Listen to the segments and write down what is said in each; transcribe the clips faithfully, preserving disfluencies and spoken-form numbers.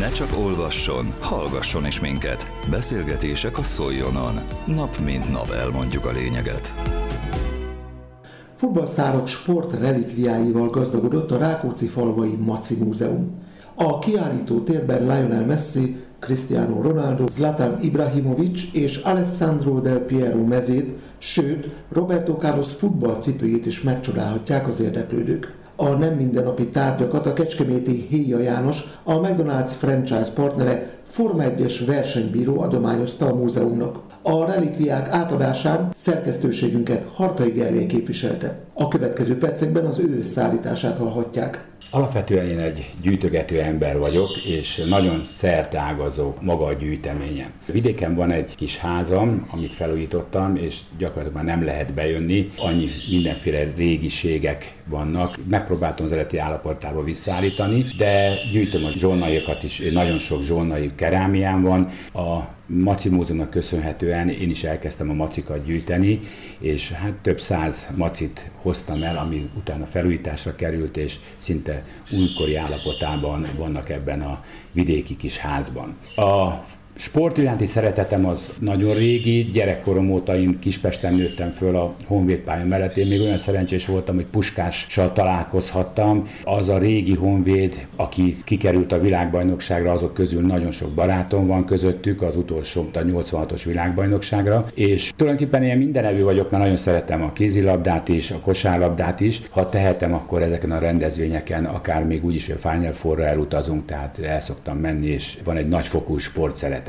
Ne csak olvasson, hallgasson is minket. Beszélgetések a Szoljonon. Nap mint nap elmondjuk a lényeget. Futballsztárok sportrelikviáival gazdagodott a Rákóczifalvai Maci Múzeum. A kiállító térben Lionel Messi, Cristiano Ronaldo, Zlatán Ibrahimović és Alessandro del Piero mezét, sőt, Roberto Carlos futballcipőjét is megcsodálhatják az érdeklődők. A nem mindennapi tárgyakat a kecskeméti Héja János, a McDonald's franchise partnere, Forma egyes versenybíró adományozta a múzeumnak. A relikviák átadásán szerkesztőségünket Hartai Gergely képviselte. A következő percekben az ő szállítását hallhatják. Alapvetően én egy gyűjtögető ember vagyok, és nagyon szerteágazó maga a gyűjteményem. Vidéken van egy kis házam, amit felújítottam, és gyakorlatilag már nem lehet bejönni, annyi mindenféle régiségek vannak. Megpróbáltam az eredeti állapotába visszaállítani, de gyűjtöm a zsolnaiakat is, nagyon sok zsolnai kerámiám van. A Maci Múzeumnak köszönhetően én is elkezdtem a macikat gyűjteni, és hát több száz macit hoztam el, ami utána felújításra került, és szinte újkori állapotában vannak ebben a vidéki kis házban. A sport iránti szeretetem az nagyon régi, gyerekkorom óta én Kispesten nőttem föl a honvédpálya mellett. Én még olyan szerencsés voltam, hogy Puskással találkozhattam. Az a régi honvéd, aki kikerült a világbajnokságra, azok közül nagyon sok barátom van közöttük, az utolsó, a nyolcvanhatos világbajnokságra. És tulajdonképpen én mindenevű vagyok, mert nagyon szeretem a kézilabdát is, a kosárlabdát is. Ha tehetem, akkor ezeken a rendezvényeken, akár még úgyis, hogy a Final Fourra elutazunk, tehát el szoktam menni, és van egy nagyfokú sportszeretet.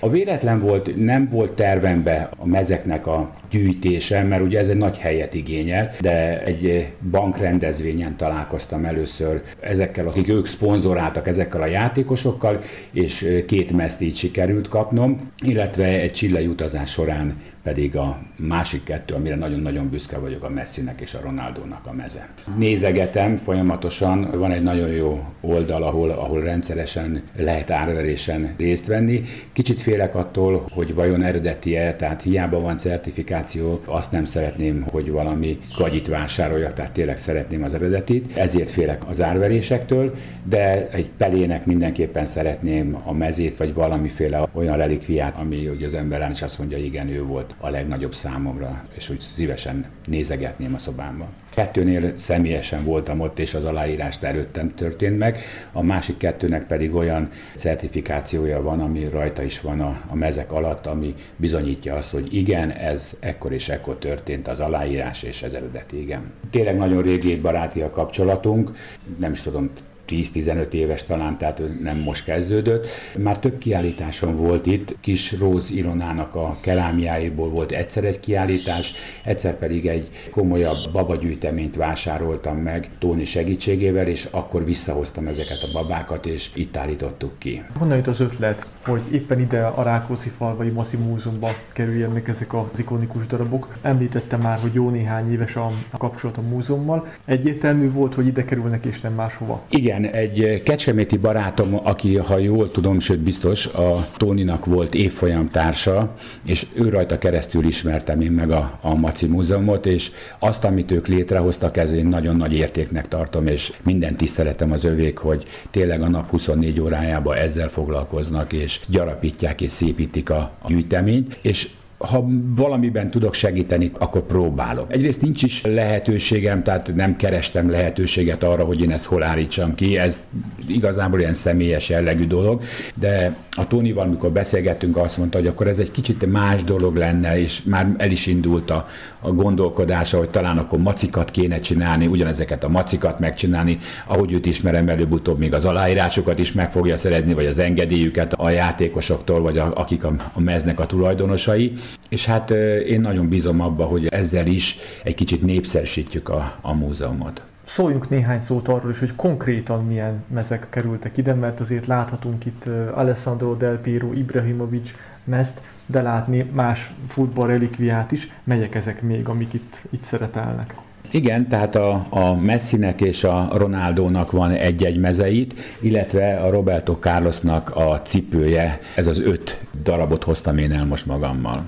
A véletlen volt, nem volt tervembe a mezeknek a gyűjtése, mert ugye ez egy nagy helyet igényel, de egy bankrendezvényen találkoztam először ezekkel, akik ők szponzoráltak ezekkel a játékosokkal, és két mezt így sikerült kapnom, illetve egy chilei utazás során pedig a másik kettő, amire nagyon-nagyon büszke vagyok, a Messinek és a Ronaldónak a meze. Nézegetem folyamatosan, van egy nagyon jó oldal, ahol, ahol rendszeresen lehet árverésen részt venni. Kicsit félek attól, hogy vajon eredeti-e, tehát hiába van certifikáció, azt nem szeretném, hogy valami gagyit vásároljak, tehát tényleg szeretném az eredetit, ezért félek az árverésektől, de egy pelének mindenképpen szeretném a mezét, vagy valamiféle olyan relikviát, ami ugye az ember is azt mondja, igen, ő volt a legnagyobb számomra, és úgy szívesen nézegetném a szobámban. Kettőnél személyesen voltam ott, és az aláírást előttem történt meg, a másik kettőnek pedig olyan certifikációja van, ami rajta is van a, a mezek alatt, ami bizonyítja azt, hogy igen, ez ekkor és ekkor történt az aláírás, és ez eredeti, igen. Tényleg nagyon régi baráti a kapcsolatunk, nem is tudom, tíz-tizenöt éves talán, tehát nem most kezdődött. Már több kiállításon volt itt, kis Róz Ilonának a kerámiáiból volt egyszer egy kiállítás, egyszer pedig egy komolyabb babagyűjteményt vásároltam meg Tóni segítségével, és akkor visszahoztam ezeket a babákat, és itt állítottuk ki. Honnan jut az ötlet, hogy éppen ide a Rákóczifalvai Maci Múzeumba kerüljenek ezek az ikonikus darabok? Említettem már, hogy jó néhány éves a kapcsolat a múzeummal. Egyértelmű volt, hogy ide kerülnek és nem máshova. Igen. Egy kecskeméti barátom, aki, ha jól tudom, sőt biztos, a Tóninak volt évfolyam társa, és ő rajta keresztül ismertem én meg a, a Maci Múzeumot, és azt, amit ők létrehoztak, ez én nagyon nagy értéknek tartom, és minden tiszteletem az övék, hogy tényleg a nap huszonnégy órájában ezzel foglalkoznak, és gyarapítják és szépítik a gyűjteményt, és ha valamiben tudok segíteni, akkor próbálok. Egyrészt nincs is lehetőségem, tehát nem kerestem lehetőséget arra, hogy én ezt hol állítsam ki, ez igazából ilyen személyes jellegű dolog, de a Tónival, amikor beszélgettünk, azt mondta, hogy akkor ez egy kicsit más dolog lenne, és már el is indult a, a gondolkodása, hogy talán akkor macikat kéne csinálni, ugyanezeket a macikat megcsinálni, ahogy őt ismerem, előbb-utóbb még az aláírásokat is meg fogja szeretni, vagy az engedélyüket a játékosoktól, vagy a, akik a, a meznek a tulajdonosai. És hát én nagyon bízom abba, hogy ezzel is egy kicsit népszerűsítjük a, a múzeumot. Szóljunk néhány szót arról is, hogy konkrétan milyen mezek kerültek ide, mert azért láthatunk itt Alessandro Del Piero, Ibrahimović mezt, de látni más futballrelikviát is. Melyek ezek még, amik itt, itt szerepelnek? Igen, tehát a, a Messinek és a Ronaldónak van egy-egy mezeit, illetve a Roberto Carlosnak a cipője. Ez az öt darabot hoztam én el most magammal.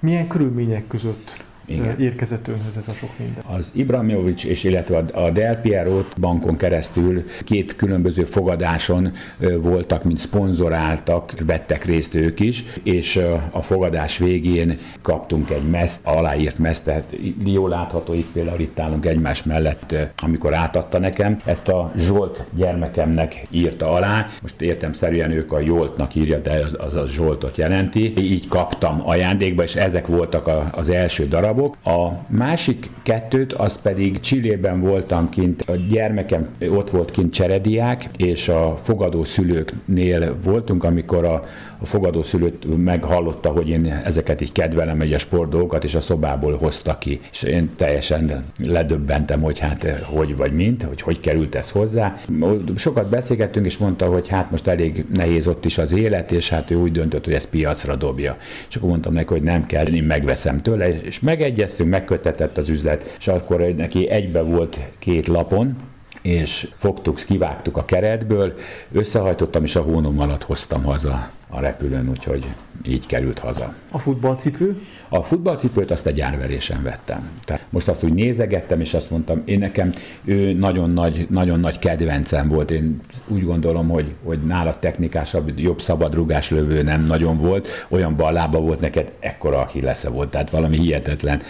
Milyen körülmények között Igen. Érkezett önhöz ez a sok minden. Az Ibrahimović és illetve a Del Pierót bankon keresztül két különböző fogadáson voltak, mint szponzoráltak, vettek részt ők is, és a fogadás végén kaptunk egy meszt, aláírt meszt, tehát jó látható, itt például itt állunk egymás mellett, amikor átadta nekem, ezt a Zsolt gyermekemnek írta alá, most értemszerűen ők a Joltnak írja, de az, az a Zsoltot jelenti, így kaptam ajándékba, és ezek voltak a, az első darab. A másik kettőt, az pedig Chilében voltam kint, a gyermekem ott volt kint cserediák, és a fogadó szülőknél voltunk, amikor a, a fogadó szülőt meghallotta, hogy én ezeket így kedvelem, egy a sport dolgokat, és a szobából hozta ki. És én teljesen ledöbbentem, hogy hát hogy vagy mint, hogy hogy került ez hozzá. Sokat beszélgettünk, és mondta, hogy hát most elég nehéz ott is az élet, és hát ő úgy döntött, hogy ezt piacra dobja. És akkor mondtam neki, hogy nem kell, én megveszem tőle, és meg Megegyeztünk, megkötetett az üzlet, és akkor neki egybe volt két lapon, és fogtuk, kivágtuk a keretből, összehajtottam, és a hónom alatt hoztam haza a repülőn, úgyhogy így került haza. A futballcipő? A futballcipőt azt egy árverésen vettem. Tehát most azt úgy nézegettem, és azt mondtam, én nekem ő nagyon nagy, nagyon nagy kedvencem volt. Én úgy gondolom, hogy, hogy nála technikásabb, jobb szabadrugás lövő nem nagyon volt. Olyan bal lába volt neked, ekkora Achillesze volt, tehát valami hihetetlen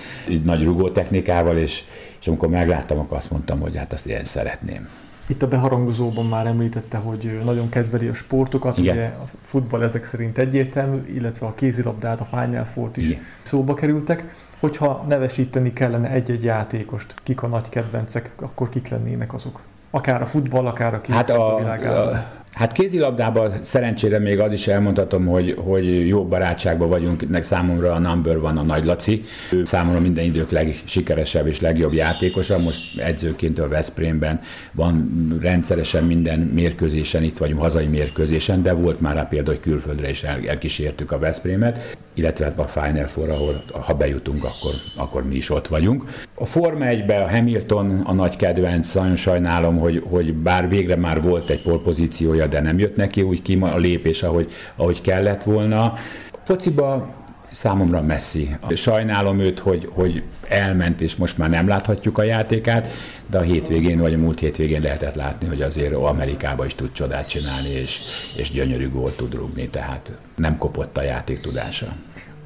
nagy rugó technikával, és, és amikor megláttam, akkor azt mondtam, hogy hát azt én szeretném. Itt a beharangozóban már említette, hogy nagyon kedveli a sportokat, igen. Ugye a futball ezek szerint egyértelmű, illetve a kézilabdát, a Final Four-t is igen. Szóba kerültek. Hogyha nevesíteni kellene egy-egy játékost, kik a nagy kedvencek, akkor kik lennének azok? Akár a futball, akár a kézilabda hát a, világában. A... Hát kézilabdában szerencsére még az is elmondhatom, hogy, hogy jó barátságban vagyunk, nek számomra a number van a Nagy Laci. Ő számomra minden idők legsikeresebb és legjobb játékosa, most edzőként a Veszprémben van rendszeresen minden mérkőzésen, itt vagyunk hazai mérkőzésen, de volt már rá példa, hogy külföldre is el, elkísértük a Veszprémet, illetve a Final Four, ahol ha bejutunk, akkor, akkor mi is ott vagyunk. A Forma egyben a Hamilton a nagy kedvenc, nagyon sajnálom, hogy, hogy bár végre már volt egy polpozíciója, de nem jött neki úgy ki a lépés, ahogy, ahogy kellett volna. Fociba számomra Messi. Sajnálom őt, hogy, hogy elment, és most már nem láthatjuk a játékát, de a hétvégén, vagy a múlt hétvégén lehetett látni, hogy azért Amerikában is tud csodát csinálni, és, és gyönyörű gólt tud rúgni, tehát nem kopott a játék tudása.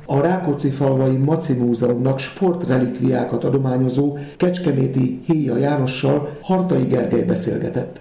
A Rákóczifalvai Maci Múzeumnak sportrelikviákat adományozó kecskeméti Héja Jánossal Hartai Gergely beszélgetett.